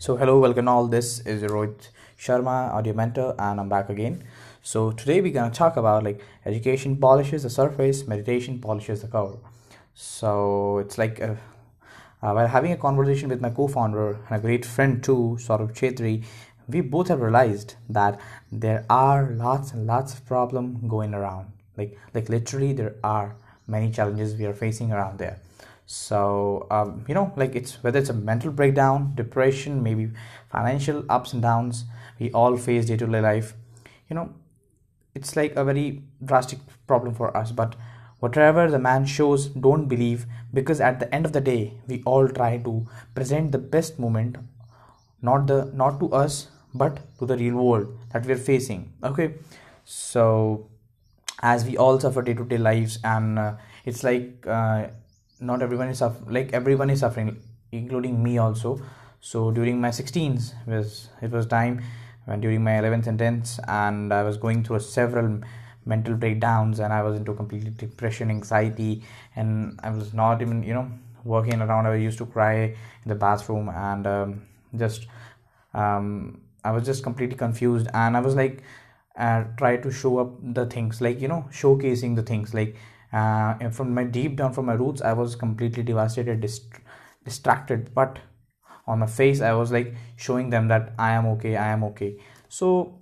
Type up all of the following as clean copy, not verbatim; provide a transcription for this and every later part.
So hello, welcome all. This is Aroit Sharma, audio mentor, and I'm back again. So today we're gonna talk about like education polishes the surface, meditation polishes the cover. So it's like while having a conversation with my co-founder and a great friend too, Saurav Chetri, we both have realized that there are lots and lots of problems going around. Like literally, there are many challenges we are facing around there. So it's whether it's a mental breakdown, depression, maybe financial ups and downs we all face day-to-day life. It's like a very drastic problem for us. But whatever the man shows, don't believe, because at the end of the day, we all try to present the best moment, not to us, but to the real world that we're facing. Okay, so as we all suffer day-to-day lives, and it's like not everyone is everyone is suffering, including me also. So during my 16s, it was time when during my 11th and 10th, and I was going through several mental breakdowns, and I was into complete depression, anxiety, and I was not even walking around. I used to cry in the bathroom, and I was just completely confused, and I was like try to show up the things, showcasing the things and from my deep down, from my roots, I was completely devastated, distracted, but on my face I was showing them that I am okay. So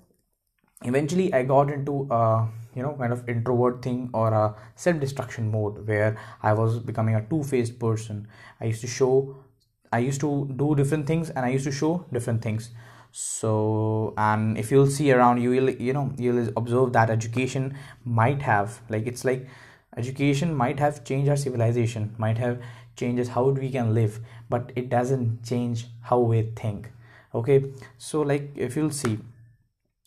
eventually I got into a kind of introvert thing, or a self-destruction mode, where I was becoming a two-faced person. I used to do different things, and I used to show different things. So, and if you'll see around you, you'll observe that education might have education might have changed our civilization, might have changed how we can live, but it doesn't change how we think. Okay, so if you'll see,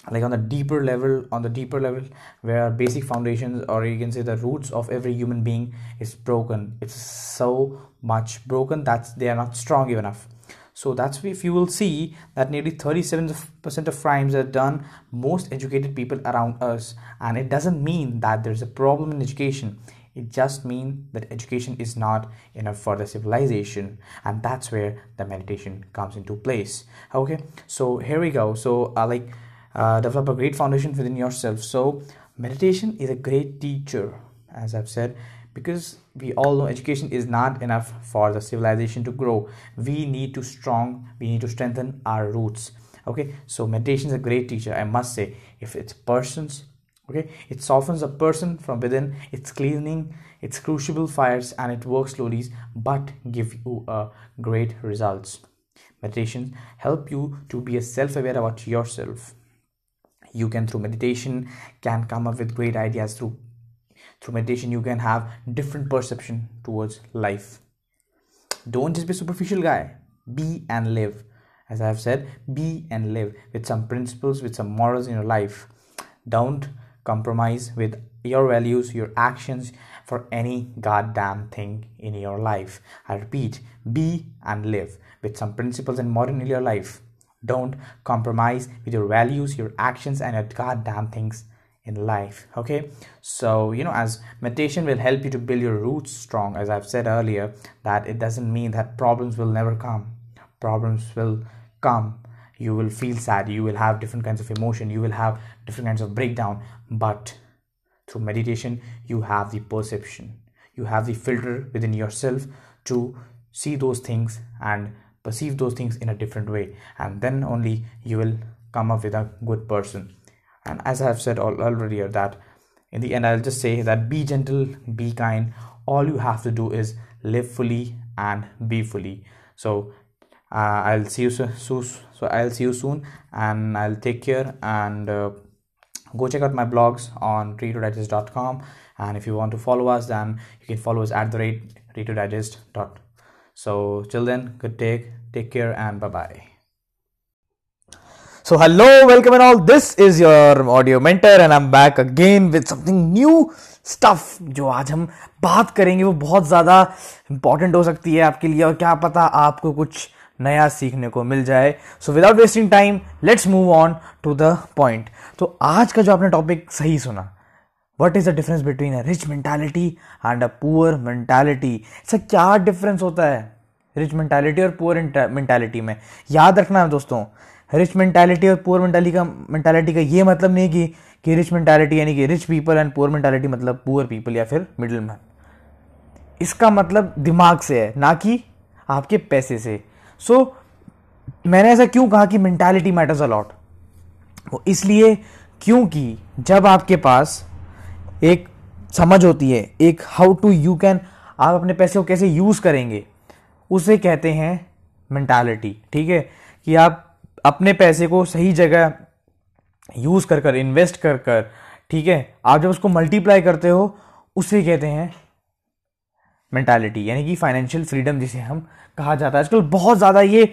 on the deeper level where basic foundations, or you can say the roots of every human being, is broken. It's so much broken that they are not strong enough. So that's if you will see that nearly 37% of crimes are done most educated people around us, and it doesn't mean that there's a problem in education. It just means that education is not enough for the civilization, and that's where the meditation comes into place. Okay, so here we go. So develop a great foundation within yourself. So meditation is a great teacher, as I've said, because we all know education is not enough for the civilization to grow. We need to strengthen our roots. Okay, so meditation is a great teacher, I must say. If it's persons, okay, it softens a person from within. It's cleaning, it's crucible fires, and it works slowly but give you great results. Meditation help you to be self-aware about yourself. You can, through meditation, can come up with great ideas. Through meditation, you can have different perception towards life. Don't just be a superficial guy. Be and live. As I have said, be and live with some principles, with some morals in your life. Don't compromise with your values, your actions, for any goddamn thing in your life. I repeat, be and live with some principles and morals in your life. Don't compromise with your values, your actions, and your goddamn things in life. Okay, so as meditation will help you to build your roots strong, as I've said earlier, that it doesn't mean that problems will never come. Problems will come. You will feel sad, you will have different kinds of emotion, you will have different kinds of breakdown, but through meditation you have the perception, you have the filter within yourself to see those things and perceive those things in a different way, and then only you will come up with a good person. And as I have said already, that in the end I'll just say that be gentle, be kind. All you have to do is live fully and be fully. So I'll see you soon, and I'll take care, and go check out my blogs on treatodigest.com, and if you want to follow us, then you can follow us at the rate treatodigest.com. So till then, good day, take care, and bye-bye. So hello, welcome and all. This is your audio mentor, and I'm back again with something new stuff. जो आज हम बात करेंगे वो बहुत ज़्यादा important हो सकती है आपके लिए, और क्या पता आपको कुछ नया सीखने को मिल जाए. So without wasting time, let's move on to the point. तो आज का जो आपने topic सही सुना, What is the difference between a rich mentality and a poor mentality? इसका क्या difference होता है? रिच मेंटालिटी और पुअर मेंटालिटी में याद रखना है दोस्तों, रिच मेंटालिटी और पुअर मेंटालिटी का ये मतलब नहीं कि रिच मेंटालिटी यानी कि rich people and poor mentality मतलब पुअर पीपल या फिर मिडिल मैन। इसका मतलब दिमाग से है ना कि आपके पैसे से। सो मैंने ऐसा क्यों कहा कि मेंटालिटी मैटर्स अ लॉट, वो इसलिए क्योंकि जब आपके पास एक समझ होती है, एक हाउ टू यू कैन, आप अपने पैसे को कैसे यूज़ करेंगे उसे कहते हैं मेंटालिटी। ठीक है कि आप अपने पैसे को सही जगह यूज़ कर कर इन्वेस्ट कर कर, ठीक है, आप जब उसको मल्टीप्लाई करते हो उसे कहते हैं मेंटालिटी यानी कि फाइनेंशियल फ्रीडम जिसे हम कहा जाता है। आजकल बहुत ज़्यादा ये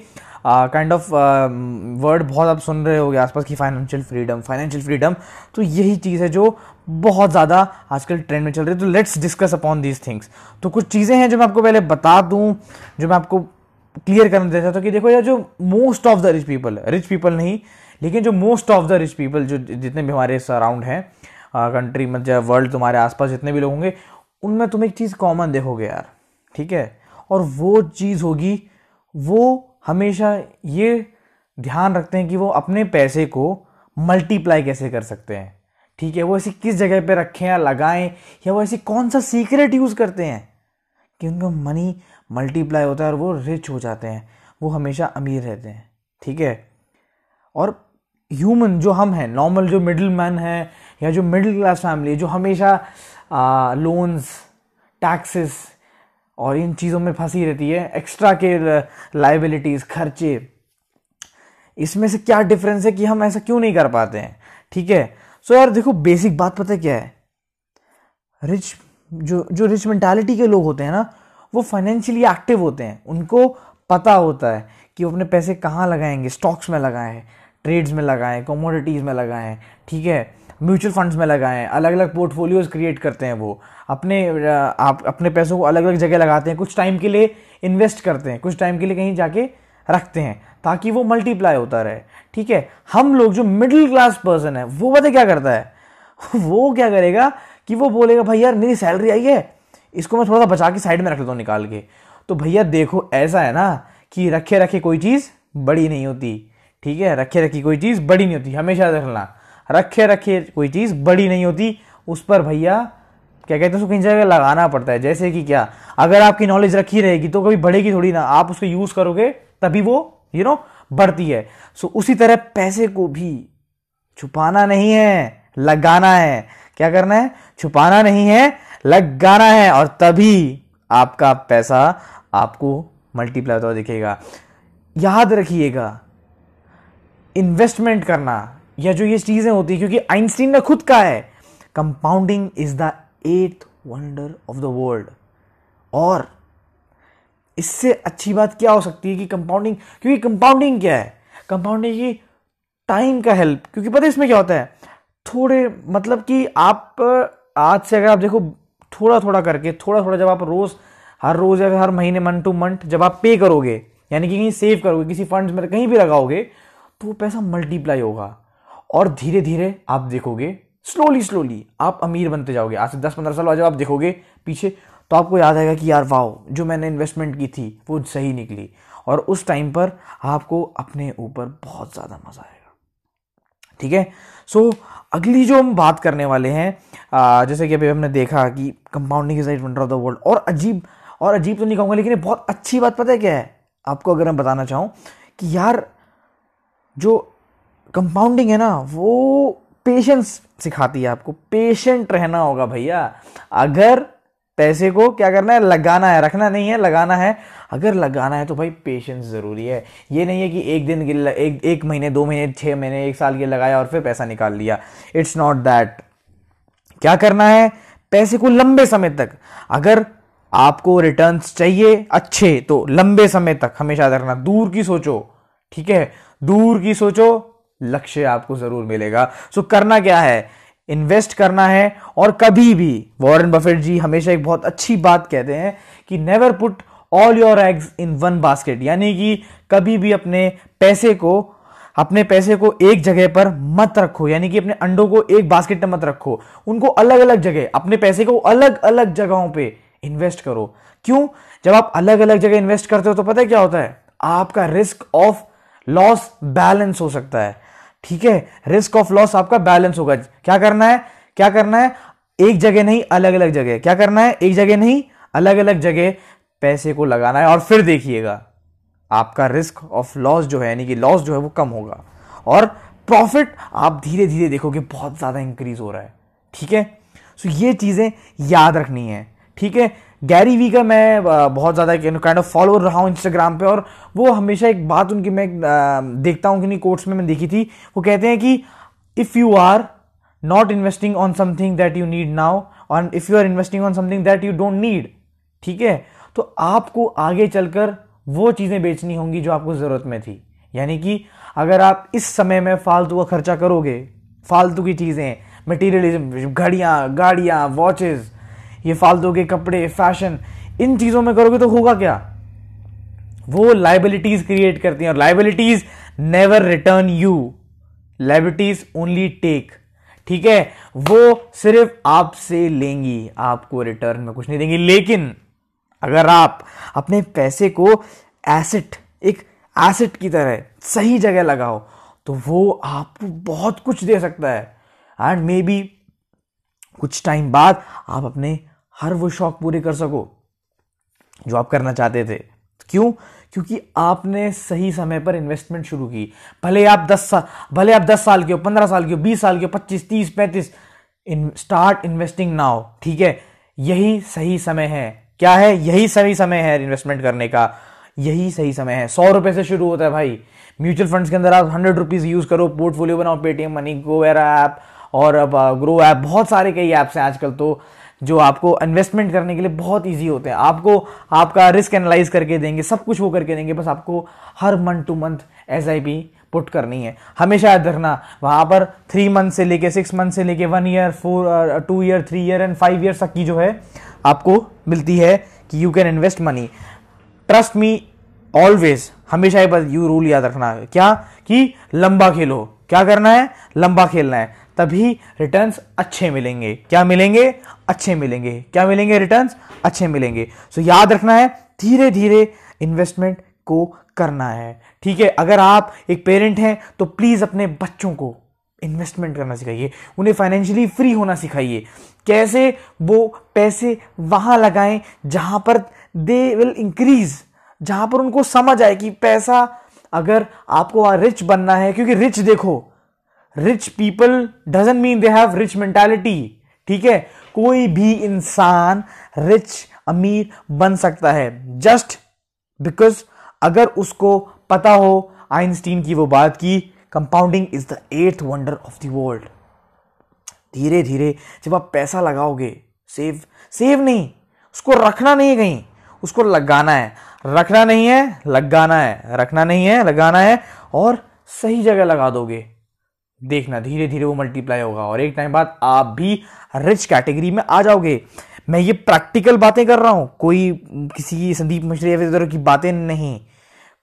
काइंड ऑफ वर्ड बहुत आप सुन रहे होगे आसपास कि फाइनेंशियल फ्रीडम। तो यही चीज़ है जो बहुत ज़्यादा आजकल ट्रेंड में चल रही है। तो let's discuss upon these things. तो कुछ चीज़ें हैं जो मैं आपको पहले बता दूं, जो मैं आपको क्लियर करना देना चाहता हूँ कि देखो यार, जो most of the rich people नहीं लेकिन जो most of the rich people, जो जितने भी हमारे सराउंड हैं कंट्री में, जो वर्ल्ड तुम्हारे आसपास जितने भी लोग होंगे, उनमें तुम एक चीज़ कॉमन देखोगे यार, ठीक है, और वो चीज़ होगी वो हमेशा ये ध्यान रखते हैं कि वो अपने पैसे को मल्टीप्लाई कैसे कर सकते हैं। ठीक है, वो ऐसी किस जगह पे रखें या लगाएं, या वो ऐसी कौन सा सीक्रेट यूज़ करते हैं कि उनका मनी मल्टीप्लाई होता है और वो रिच हो जाते हैं, वो हमेशा अमीर रहते हैं। ठीक है, और ह्यूमन जो हम हैं, नॉर्मल जो मिडिल मैन है या जो मिडिल क्लास फैमिली, जो हमेशा लोन्स, टैक्सेस और इन चीज़ों में फंसी रहती है, एक्स्ट्रा के लाइबिलिटीज़, खर्चे, इसमें से क्या डिफरेंस है कि हम ऐसा क्यों नहीं कर पाते हैं। ठीक है, सो यार देखो, बेसिक बात पता है क्या है, रिच मेंटालिटी के लोग होते हैं ना, वो फाइनेंशियली एक्टिव होते हैं, उनको पता होता है कि वो अपने पैसे कहाँ लगाएंगे, स्टॉक्स में लगाएं, ट्रेड्स में लगाएं, कमोडिटीज़ में लगाएं, ठीक है, म्यूचुअल फंड्स में लगाएं, अलग अलग पोर्टफोलियोज क्रिएट करते हैं, वो अपने पैसों को अलग अलग जगह लगाते हैं, कुछ टाइम के लिए इन्वेस्ट करते हैं, कुछ टाइम के लिए कहीं जाके रखते हैं ताकि वो मल्टीप्लाई होता रहे। ठीक है, हम लोग जो मिडिल क्लास पर्सन है वो पता क्या करता है, वो क्या करेगा कि वो बोलेगा भाई यार मेरी सैलरी आई है, इसको मैं थोड़ा सा बचा के साइड में रख लेता हूँ निकाल के। तो भैया देखो ऐसा है ना कि रखे रखे कोई चीज़ बड़ी नहीं होती। ठीक है, रखे रखी कोई चीज़ बड़ी नहीं होती, हमेशा रखना, रखे रखे कोई चीज़ बड़ी नहीं होती, उस पर भैया क्या कहते हैं उसको कहीं जगह लगाना पड़ता है। जैसे कि क्या, अगर आपकी नॉलेज रखी रहेगी तो कभी बढ़ेगी थोड़ी ना, आप उसको यूज़ करोगे तभी वो बढ़ती है। सो उसी तरह पैसे को भी छुपाना नहीं है, लगाना है। क्या करना है, छुपाना नहीं है, लगाना है, और तभी आपका पैसा आपको मल्टीप्लाई होता दिखेगा। याद रखिएगा, इन्वेस्टमेंट करना या जो ये चीज़ें होती है, क्योंकि आइंस्टीन ने खुद कहा है compounding is the 8th wonder of the world. और इससे अच्छी बात क्या हो सकती है कि कंपाउंडिंग, क्योंकि कंपाउंडिंग क्या है, कंपाउंडिंग की टाइम का हेल्प, क्योंकि पता है इसमें क्या होता है, थोड़े मतलब कि आप आज से अगर आप देखो थोड़ा थोड़ा करके, थोड़ा थोड़ा जब आप हर रोज या हर महीने मंथ टू मंथ जब आप पे करोगे, यानी कि कहीं सेव करोगे, किसी फंड्स में कहीं भी लगाओगे, तो वो पैसा मल्टीप्लाई होगा और धीरे धीरे आप देखोगे स्लोली आप अमीर बनते जाओगे। आज से 10-15 साल बाद जब आप देखोगे पीछे तो आपको याद आएगा कि यार वाह, जो मैंने इन्वेस्टमेंट की थी वो सही निकली, और उस टाइम पर आपको अपने ऊपर बहुत ज़्यादा मज़ा आएगा। ठीक है, सो अगली जो हम बात करने वाले हैं, जैसे कि अभी हमने देखा कि compounding is the wonder of the world, और अजीब तो नहीं कहूँगा लेकिन ये बहुत अच्छी बात पता है क्या है आपको, अगर मैं बताना चाहूँ कि यार जो कंपाउंडिंग है ना वो पेशेंस सिखाती है, आपको पेशेंट रहना होगा भैया। अगर पैसे को क्या करना है, लगाना है, रखना नहीं है, लगाना है, अगर लगाना है तो भाई पेशेंस ज़रूरी है। ये नहीं है कि एक दिन के लिए, एक महीने, 2 महीने, 6 महीने, 1 साल के लगाया और फिर पैसा निकाल लिया। It's not that. क्या करना है, पैसे को लंबे समय तक, अगर आपको रिटर्न्स चाहिए अच्छे तो लंबे समय तक हमेशा रखना, दूर की सोचो। ठीक है, दूर की सोचो, लक्ष्य आपको ज़रूर मिलेगा। सो करना क्या है, इन्वेस्ट करना है। और कभी भी वॉरेन बफेट जी हमेशा एक बहुत अच्छी बात कहते हैं कि never put all your eggs in one basket, यानी कि कभी भी अपने पैसे को एक जगह पर मत रखो, यानी कि अपने अंडों को एक बास्केट में मत रखो, उनको अलग अलग जगह, अपने पैसे को अलग अलग जगहों पे इन्वेस्ट करो। क्यों? जब आप अलग अलग जगह इन्वेस्ट करते हो तो पता है क्या होता है, आपका रिस्क ऑफ लॉस बैलेंस हो सकता है। ठीक है, रिस्क ऑफ लॉस आपका बैलेंस होगा। क्या करना है, क्या करना है, एक जगह नहीं अलग अलग जगह, क्या करना है, एक जगह नहीं अलग अलग जगह पैसे को लगाना है और फिर देखिएगा आपका रिस्क ऑफ लॉस जो है, यानी कि लॉस जो है वो कम होगा और प्रॉफिट आप धीरे धीरे देखोगे बहुत ज़्यादा इंक्रीज हो रहा है। ठीक है, सो ये चीज़ें याद रखनी है। ठीक है, गैरी वी का मैं बहुत ज़्यादा काइंड ऑफ फॉलो रहा हूँ इंस्टाग्राम पे, और वो हमेशा एक बात उनकी मैं देखता हूँ, किन्हीं कोट्स में मैं देखी थी, वो कहते हैं कि if you are not investing on something that you need now और if you are investing on something that you don't need, ठीक है, तो आपको आगे चलकर वो चीज़ें बेचनी होंगी जो आपको ज़रूरत में थी। यानी कि अगर आप इस समय में फालतू का खर्चा करोगे, फालतू की चीज़ें, मटीरियलिज्म, घड़ियाँ, गाड़ियाँ, वॉचेस, ये फालतू के कपड़े, फैशन, इन चीज़ों में करोगे तो होगा क्या, वो लाइबिलिटीज क्रिएट करती हैं और liabilities never return you, liabilities only take. ठीक है, वो सिर्फ आपसे लेंगी, आपको रिटर्न में कुछ नहीं देंगी। लेकिन अगर आप अपने पैसे को एसेट, एक एसेट की तरह सही जगह लगाओ तो वो आपको बहुत कुछ दे सकता है एंड मे बी कुछ टाइम बाद आप अपने हर वो शौक पूरे कर सको जो आप करना चाहते थे। क्यों? क्योंकि आपने सही समय पर इन्वेस्टमेंट शुरू की। भले आप 10 साल के हो, 15 साल के हो, 20 साल के हो, 25, 30, 35, स्टार्ट इन्वेस्टिंग नाउ। ठीक है, यही सही समय है। क्या है? यही सही समय है इन्वेस्टमेंट करने का, यही सही समय है। 100 रुपए से शुरू होता है भाई। म्यूचुअल फंड्स के अंदर आप 100 रुपीज यूज करो, पोर्टफोलियो बनाओ, पेटीएम मनी, कुवेरा ऐप और अब ग्रो ऐप, बहुत सारे कई ऐप्स हैं आजकल तो जो आपको इन्वेस्टमेंट करने के लिए बहुत इजी होते हैं। आपको आपका रिस्क एनालाइज करके देंगे, सब कुछ वो करके देंगे, बस आपको हर month to month SIP put करनी है। हमेशा याद रखना वहाँ पर 3 मंथ से लेके 6 मंथ से लेके 1 year, 4, 2 year, 3 year and 5 years तक की जो है आपको मिलती है कि you can invest money. Trust me always, हमेशा ये बस यू रूल याद रखना है क्या, कि लंबा खेलो। क्या करना है? लंबा खेलना है, तभी रिटर्न्स अच्छे मिलेंगे। क्या मिलेंगे? अच्छे मिलेंगे। क्या मिलेंगे? रिटर्न्स अच्छे मिलेंगे। सो याद रखना है, धीरे धीरे इन्वेस्टमेंट को करना है। ठीक है, अगर आप एक पेरेंट हैं तो प्लीज़ अपने बच्चों को इन्वेस्टमेंट करना सिखाइए, उन्हें फाइनेंशियली फ्री होना सिखाइए। कैसे? वो पैसे वहाँ लगाएं जहाँ पर दे विल इंक्रीज, जहाँ पर उनको समझ आए कि पैसा, अगर आपको रिच बनना है, क्योंकि रिच देखो, rich people doesn't mean they have rich mentality. ठीक है, कोई भी इंसान रिच, अमीर बन सकता है जस्ट बिकॉज अगर उसको पता हो आइंस्टीन की वो बात की compounding is the 8th wonder of the world. धीरे धीरे जब आप पैसा लगाओगे, सेव नहीं, उसको रखना नहीं है कहीं, उसको लगाना है, रखना नहीं है लगाना है, रखना नहीं है लगाना है, और सही जगह लगा दोगे, देखना धीरे धीरे वो मल्टीप्लाई होगा और एक टाइम बाद आप भी रिच कैटेगरी में आ जाओगे। मैं ये प्रैक्टिकल बातें कर रहा हूँ, कोई किसी संदीप मिश्रा या फिर की बातें नहीं,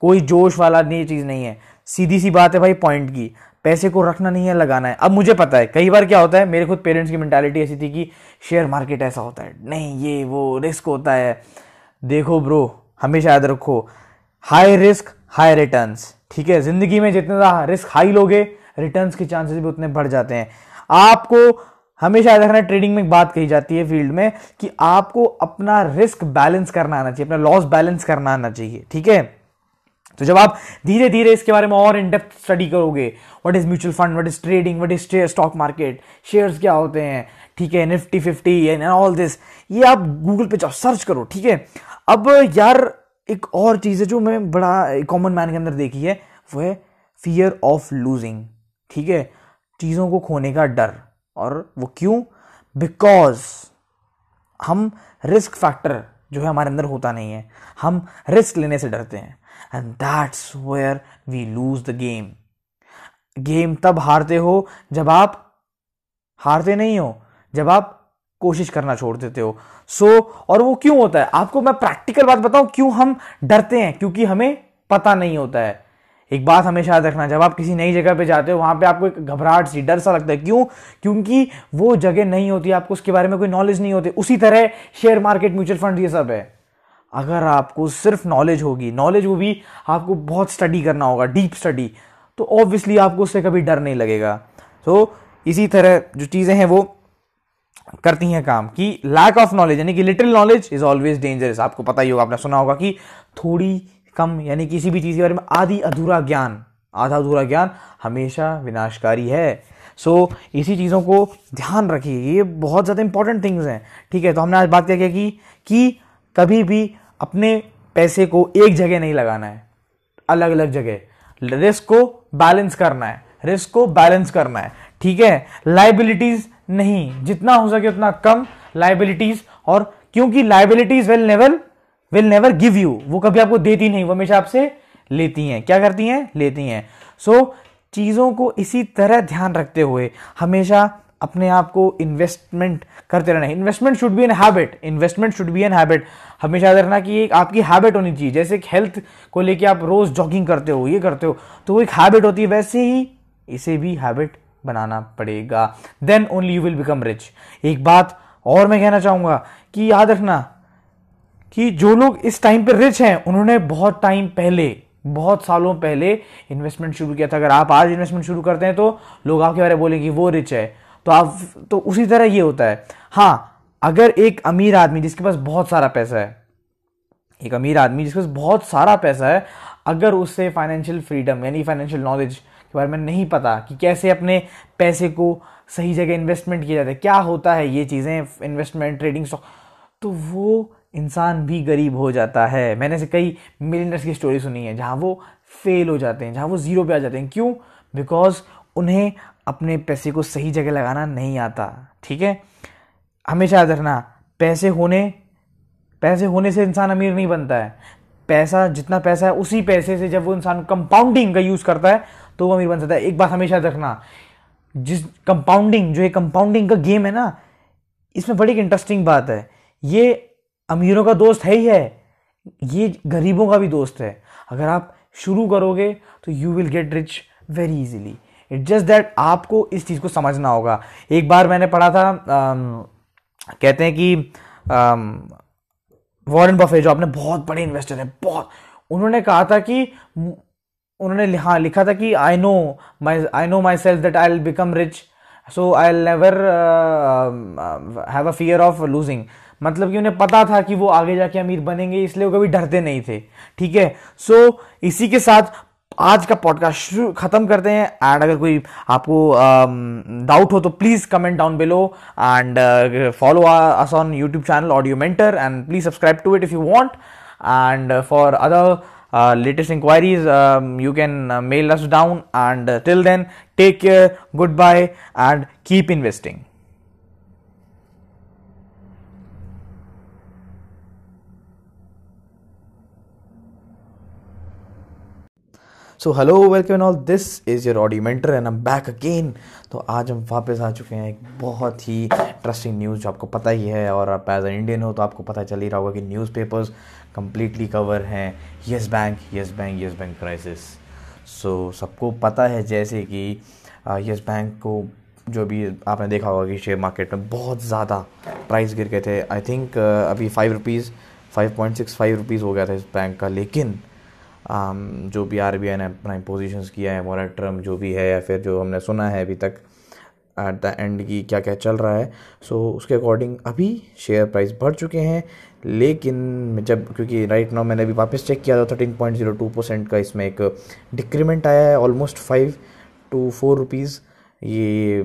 कोई जोश वाला नई चीज़ नहीं है, सीधी सी बात है भाई, पॉइंट की। पैसे को रखना नहीं है, लगाना है। अब मुझे पता है कई बार क्या होता है, मेरे खुद पेरेंट्स की मेंटालिटी ऐसी थी कि शेयर मार्केट ऐसा होता है, नहीं ये वो रिस्क होता है। देखो ब्रो, हमेशा याद रखो, हाई रिस्क हाई रिटर्न्स। ठीक है, जिंदगी में जितना ज़्यादा रिस्क हाई लोगे, रिटर्न्स के चांसेस भी उतने बढ़ जाते हैं। आपको हमेशा याद रखना, ट्रेडिंग में एक बात कही जाती है फील्ड में कि आपको अपना रिस्क बैलेंस करना आना चाहिए, अपना लॉस बैलेंस करना आना चाहिए। ठीक है, तो जब आप धीरे धीरे इसके बारे में और इन डेप्थ स्टडी करोगे, what is mutual fund, what is trading, what is stock market, shares क्या होते हैं, ठीक है, Nifty 50 एंड ऑल दिस, ये आप गूगल पे जाओ, सर्च करो। ठीक है, अब यार एक और चीज़ है जो मैं बड़ा कॉमन मैन के अंदर देखी है, वो है फियर ऑफ लूजिंग। ठीक है, चीज़ों को खोने का डर, और वो क्यों? बिकॉज हम रिस्क फैक्टर जो है हमारे अंदर होता नहीं है, हम रिस्क लेने से डरते हैं and that's where we lose the game. Game तब हारते हो जब आप हारते नहीं हो, जब आप कोशिश करना छोड़ देते हो। और वो क्यों होता है, आपको मैं प्रैक्टिकल बात बताऊं, क्यों हम डरते हैं? क्योंकि हमें पता नहीं होता है। एक बात हमेशा याद रखना, जब आप किसी नई जगह पे जाते हो वहाँ पे आपको एक घबराहट सी, डर सा लगता है। क्यों? क्योंकि वो जगह नहीं होती, आपको उसके बारे में कोई नॉलेज नहीं होती। उसी तरह शेयर मार्केट, म्यूचुअल फंड, ये सब है। अगर आपको सिर्फ नॉलेज होगी, नॉलेज वो भी आपको बहुत स्टडी करना होगा, डीप स्टडी, तो ऑब्वियसली आपको उससे कभी डर नहीं लगेगा। तो इसी तरह जो चीज़ें हैं वो करती हैं काम कि लैक ऑफ नॉलेज यानी कि little knowledge is always dangerous. आपको पता ही होगा, आपने सुना होगा कि थोड़ी कम यानी किसी भी चीज़ के बारे में आधा अधूरा ज्ञान हमेशा विनाशकारी है। सो इसी चीज़ों को ध्यान रखिए, ये बहुत ज़्यादा इंपॉर्टेंट थिंग्स हैं। ठीक है, तो हमने आज बात क्या कि कभी भी अपने पैसे को एक जगह नहीं लगाना है, अलग अलग जगह रिस्क को बैलेंस करना है, ठीक है। लाइबिलिटीज नहीं, जितना हो सके उतना कम लाइबिलिटीज, और क्योंकि liabilities will never give you, वो कभी आपको देती नहीं, वो हमेशा आपसे लेती हैं। क्या करती हैं? लेती हैं। सो चीज़ों को इसी तरह ध्यान रखते हुए हमेशा अपने आप को इन्वेस्टमेंट करते रहना है। Investment should be an habit. हमेशा याद रखना कि एक आपकी हैबिट होनी चाहिए। जैसे एक हेल्थ को लेके आप रोज़ जॉगिंग करते हो, ये करते हो, तो वो एक हैबिट होती है, वैसे ही इसे भी हैबिट बनाना पड़ेगा। Then only you will become rich. एक बात और मैं कहना चाहूँगा कि याद रखना कि जो लोग इस टाइम पे रिच हैं उन्होंने बहुत टाइम पहले, बहुत सालों पहले इन्वेस्टमेंट शुरू किया था। अगर आप आज इन्वेस्टमेंट शुरू करते हैं तो लोग आपके बारे में बोलेंगे वो रिच है, तो आप तो उसी तरह ये होता है। हाँ, अगर एक अमीर आदमी जिसके पास बहुत सारा पैसा है, अगर उससे फाइनेंशियल फ्रीडम यानी फाइनेंशियल नॉलेज के बारे में नहीं पता कि कैसे अपने पैसे को सही जगह इन्वेस्टमेंट किया जाता है, क्या होता है ये चीज़ें, इन्वेस्टमेंट, ट्रेडिंग, स्टॉक, तो वो इंसान भी गरीब हो जाता है। मैंने से कई मिलियनर्स की स्टोरी सुनी है जहाँ वो फेल हो जाते हैं, जहाँ वो जीरो पे आ जाते हैं। क्यों? बिकॉज उन्हें अपने पैसे को सही जगह लगाना नहीं आता। ठीक है, हमेशा याद रखना, पैसे होने से इंसान अमीर नहीं बनता है। पैसा, जितना पैसा है उसी पैसे से जब वो इंसान कंपाउंडिंग का यूज़ करता है तो वो अमीर बन सकता है। एक बात हमेशा याद रखना, जिस कंपाउंडिंग, जो ये कंपाउंडिंग का गेम है ना, इसमें बड़ी एक इंटरेस्टिंग बात है। ये अमीरों का दोस्त है ही है, ये गरीबों का भी दोस्त है। अगर आप शुरू करोगे तो you will get rich very easily. It's just that आपको इस चीज़ को समझना होगा। एक बार मैंने पढ़ा था, कहते हैं कि वॉरेन बफेट, जो आपने बहुत बड़े इन्वेस्टर हैं, बहुत, उन्होंने कहा था कि लिखा था कि I know myself that I will become rich, so I will never have a fear of losing. मतलब कि उन्हें पता था कि वो आगे जाके अमीर बनेंगे, इसलिए वो कभी डरते नहीं थे। ठीक है, सो इसी के साथ आज का पॉडकास्ट खत्म करते हैं। एंड अगर कोई आपको डाउट हो तो please comment down below and follow us on YouTube channel audio mentor and please subscribe to it if you want. And for other latest inquiries you can mail us down. And till then take care, good bye and keep investing. So hello, welcome and all, this is your audio mentor and I am back again. तो आज हम वापस आ चुके हैं एक बहुत ही interesting news जो आपको पता ही है, और आप एज ए इंडियन हो तो आपको पता चल ही रहा होगा कि न्यूज़पेपर्स कम्प्लीटली कवर हैं येस बैंक क्राइसिस। सो सबको पता है, जैसे कि येस बैंक को, जो भी आपने देखा होगा कि शेयर मार्केट में बहुत ज़्यादा प्राइस गिर गए थे। आई थिंक अभी 5.65 रुपीज़ हो गया था इस बैंक का। लेकिन जो भी आरबीआई ने अपना पोजीशंस किया है, मॉनिटरम जो भी है, या फिर जो हमने सुना है अभी तक एट द एंड की क्या क्या चल रहा है, सो उसके अकॉर्डिंग अभी शेयर प्राइस बढ़ चुके हैं। लेकिन जब, क्योंकि राइट नाउ मैंने अभी वापस चेक किया था, 13.02% का इसमें एक डिक्रीमेंट आया है, ऑलमोस्ट 5 to 4 रुपीज़ ये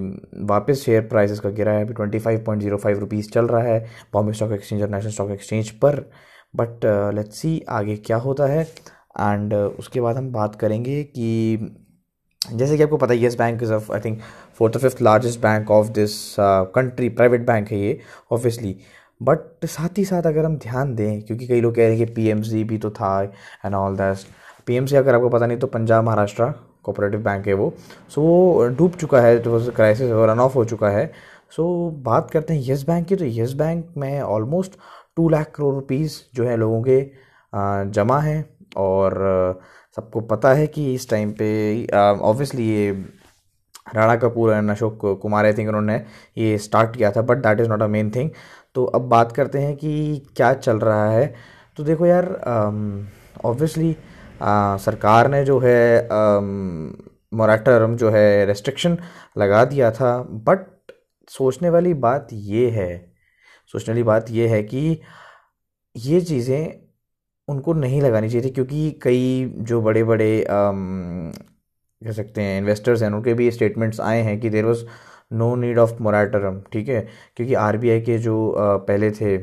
वापस शेयर प्राइसेस का गिरा है। अभी 25.05 रुपीज़ चल रहा है बॉम्बे स्टॉक एक्सचेंज और नेशनल स्टॉक एक्सचेंज पर। बट लेट्स सी आगे क्या होता है। एंड उसके बाद हम बात करेंगे कि जैसे कि आपको पता है, yes bank is I think 4th or 5th largest bank of this country. Private bank है ये ऑब्वियसली, बट साथ ही साथ अगर हम ध्यान दें, क्योंकि कई लोग कह रहे हैं कि पीएमसी भी तो था एंड ऑल दैट। पीएमसी अगर आपको पता नहीं तो पंजाब महाराष्ट्र कोऑपरेटिव बैंक है वो। सो वो डूब चुका है, तो क्राइसिस रन ऑफ हो चुका है। सो बात करते हैं येस बैंक की। तो येस बैंक में ऑलमोस्ट 2 लाख करोड़ रुपीज़ जो है लोगों के जमा हैं, और सबको पता है कि इस टाइम पे ऑब्वियसली ये Rana Kapoor and Ashok Kumar I think उन्होंने ये स्टार्ट किया था, but that is not a main thing. तो अब बात करते हैं कि क्या चल रहा है। तो देखो यार, ऑब्वियसली सरकार ने जो है मोरेटोरियम जो है रेस्ट्रिक्शन लगा दिया था, बट सोचने वाली बात ये है कि ये चीज़ें उनको नहीं लगानी चाहिए थी, क्योंकि कई जो बड़े बड़े कह सकते हैं इन्वेस्टर्स हैं उनके भी स्टेटमेंट्स आए हैं कि there was no need of moratorium, ठीक है, क्योंकि आरबीआई के जो पहले थे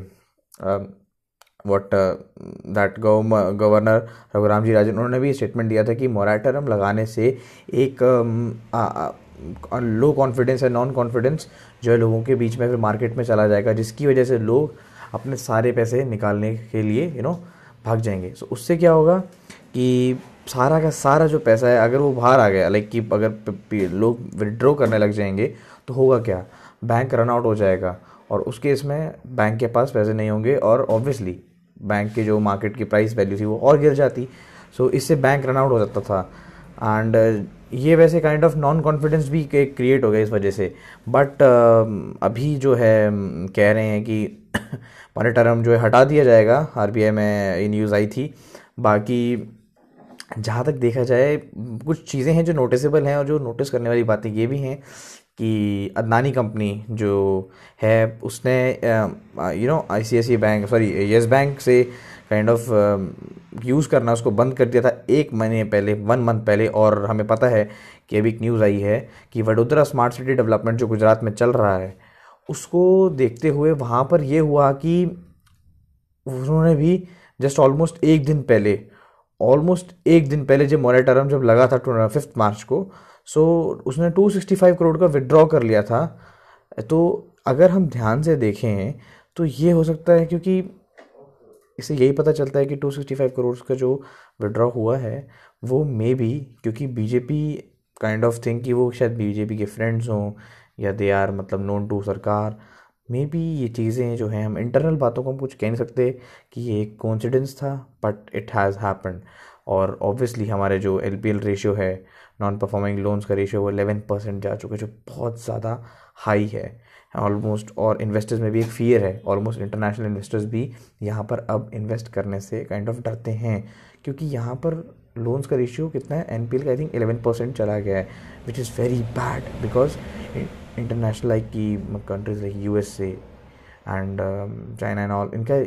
गवर्नर रघुराम जी राजन, उन्होंने भी स्टेटमेंट दिया था कि मोरेटोरियम लगाने से एक लो कॉन्फिडेंस है, नॉन कॉन्फिडेंस जो है लोगों के बीच में फिर मार्केट में चला जाएगा, जिसकी वजह से लोग अपने सारे पैसे निकालने के लिए यू नो भाग जाएंगे। सो उससे क्या होगा कि सारा का सारा जो पैसा है अगर वो बाहर आ गया, लाइक कि अगर लोग विड्रॉ करने लग जाएंगे तो होगा क्या, बैंक रन आउट हो जाएगा और उस केस में बैंक के पास पैसे नहीं होंगे और ऑब्वियसली बैंक के जो मार्केट की प्राइस वैल्यू थी वो और गिर जाती। सो इससे बैंक रन आउट हो जाता था एंड ये वैसे काइंड ऑफ नॉन कॉन्फिडेंस भी क्रिएट हो गया इस वजह से। बट अभी जो है कह रहे हैं कि मोरेटोरियम जो है हटा दिया जाएगा, आरबीआई में ये न्यूज़ आई थी। बाकी जहाँ तक देखा जाए कुछ चीज़ें हैं जो नोटिसेबल हैं और जो नोटिस करने वाली बातें ये भी हैं कि अदानी कंपनी जो है उसने आईसीआईसीआई बैंक येस बैंक से काइंड ऑफ यूज़ करना उसको बंद कर दिया था वन मंथ पहले। और हमें पता है कि अभी एक न्यूज़ आई है कि वडोदरा स्मार्ट सिटी डेवलपमेंट जो गुजरात में चल रहा है उसको देखते हुए वहाँ पर ये हुआ कि उन्होंने भी जस्ट ऑलमोस्ट एक दिन पहले जब मोरेटोरियम जब लगा था 5 मार्च को, सो उसने 265 करोड़ का विड्रॉ कर लिया था। तो अगर हम ध्यान से देखें तो ये हो सकता है, क्योंकि इससे यही पता चलता है कि 265 करोड़ का जो विड्रॉ हुआ है वो मे बी, क्योंकि बीजेपी काइंड ऑफ थिंग कि वो शायद बीजेपी के फ्रेंड्स हों या दे आर मतलब नोन टू सरकार, मे बी ये चीज़ें जो हैं हम इंटरनल बातों को हम कुछ कह नहीं सकते कि ये एक कोइंसिडेंस था, बट इट हैज़ हैपन्ड। और ऑब्वियसली हमारे जो एलपीएल रेशियो है, नॉन परफॉर्मिंग लोन्स का रेशियो, वो 11% जा चुके जो बहुत ज़्यादा हाई है ऑलमोस्ट। और इन्वेस्टर्स में भी एक फियर है, ऑलमोस्ट इंटरनेशनल इन्वेस्टर्स भी यहाँ पर अब इन्वेस्ट करने से काइंड ऑफ डरते हैं, क्योंकि यहाँ पर लोन्स का रेशियो कितना है एनपीएल का, आई थिंक 11% चला गया है, which is very bad because international like की countries like USA and China and all, इनका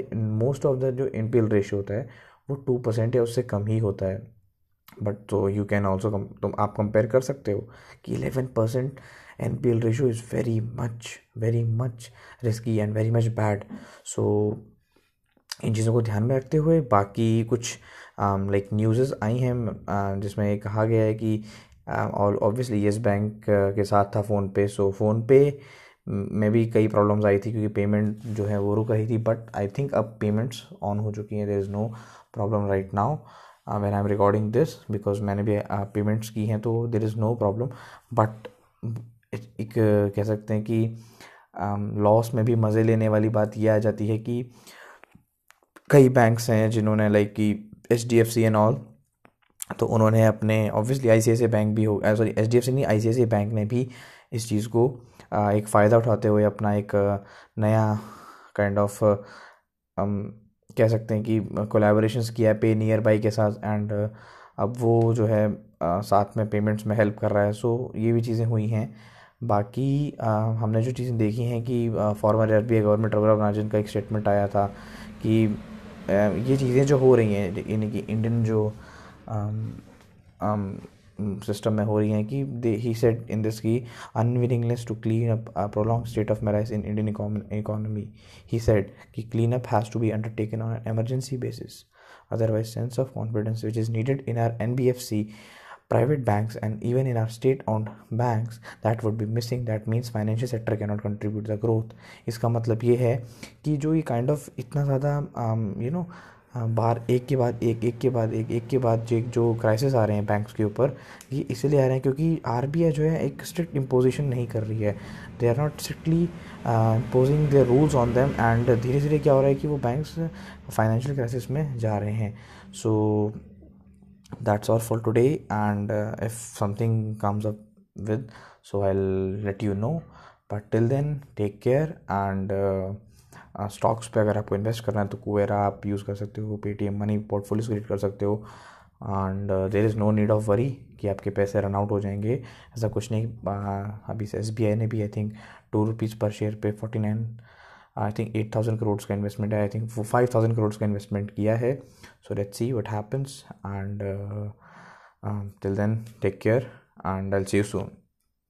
मोस्ट ऑफ द जो एनपीएल रेशियो होता है वो 2% या उससे कम ही होता है। बट तो यू कैन ऑल्सो तुम आप कंपेयर कर सकते हो कि 11% NPL ratio is very much risky and very much bad. So इन चीज़ों को ध्यान में रखते हुए बाकी कुछ लाइक न्यूज़ आई हैं जिसमें कहा गया है कि और ऑब्वियसली येस बैंक के साथ था फ़ोनपे। सो फ़ोनपे में भी कई प्रॉब्लम्स आई थी क्योंकि पेमेंट जो है वो रुक रही थी, बट आई थिंक अब पेमेंट्स ऑन हो चुकी हैं, there is no problem right now when I am recording this, because मैंने भी पेमेंट्स की हैं तो there is no problem. But एक कह सकते हैं कि लॉस में भी मज़े लेने वाली बात यह आ जाती है कि कई बैंक्स हैं जिन्होंने लाइक कि HDFC एंड ऑल, तो उन्होंने अपने ऑब्वियसली ICICI बैंक ने भी इस चीज़ को एक फ़ायदा उठाते हुए अपना एक नया काइंड ऑफ कह सकते हैं कि कोलैबोरेशंस किया PayNearby के साथ एंड अब वो जो है साथ में पेमेंट्स में हेल्प कर रहा है। सो ये भी चीज़ें हुई हैं। बाकी हमने जो चीज़ें देखी हैं कि former RBI government Raghuram Rajan का एक स्टेटमेंट आया था कि ये चीज़ें जो हो रही हैं यानी कि इंडियन जो सिस्टम में हो रही हैं कि ही सेड इन दिस की unwillingness to clean up prolong state of मैराइज in Indian economy, he said कि clean up has to be undertaken on an emergency basis otherwise sense of confidence which is needed in our NBFC private banks and even in our state-owned banks that would be missing, that means financial sector cannot contribute the growth। इसका मतलब ये है कि जो ये kind of इतना ज़्यादा बार एक के बाद जो क्राइसिस आ रहे हैं बैंक्स के ऊपर, ये इसलिए आ रहे हैं क्योंकि आरबीआई जो है एक स्ट्रिक्ट इम्पोजिशन नहीं कर रही है, they are not strictly imposing their rules on them and धीरे धीरे क्या हो रहा है कि वो बैंक्स फाइनेंशियल क्राइसिस में जा रहे हैं। So that's all for today, and if something comes up with, so I'll let you know. But till then, take care. And stocks पे अगर आपको इन्वेस्ट करना है तो कुवेरा आप यूज़ कर सकते हो, पेटीएम मनी पोर्टफोलियोस क्रिएट कर सकते हो, and there is no need of worry कि आपके पैसे रन आउट हो जाएंगे, ऐसा कुछ नहीं। अभी एसबीआई ने भी आई थिंक ₹2 पर शेयर पे 49 आई थिंक 8,000 crores का इन्वेस्टमेंट है, आई थिंक 5,000 crores का इन्वेस्टमेंट किया है। So let's see what happens, and till then take care and I will see you soon.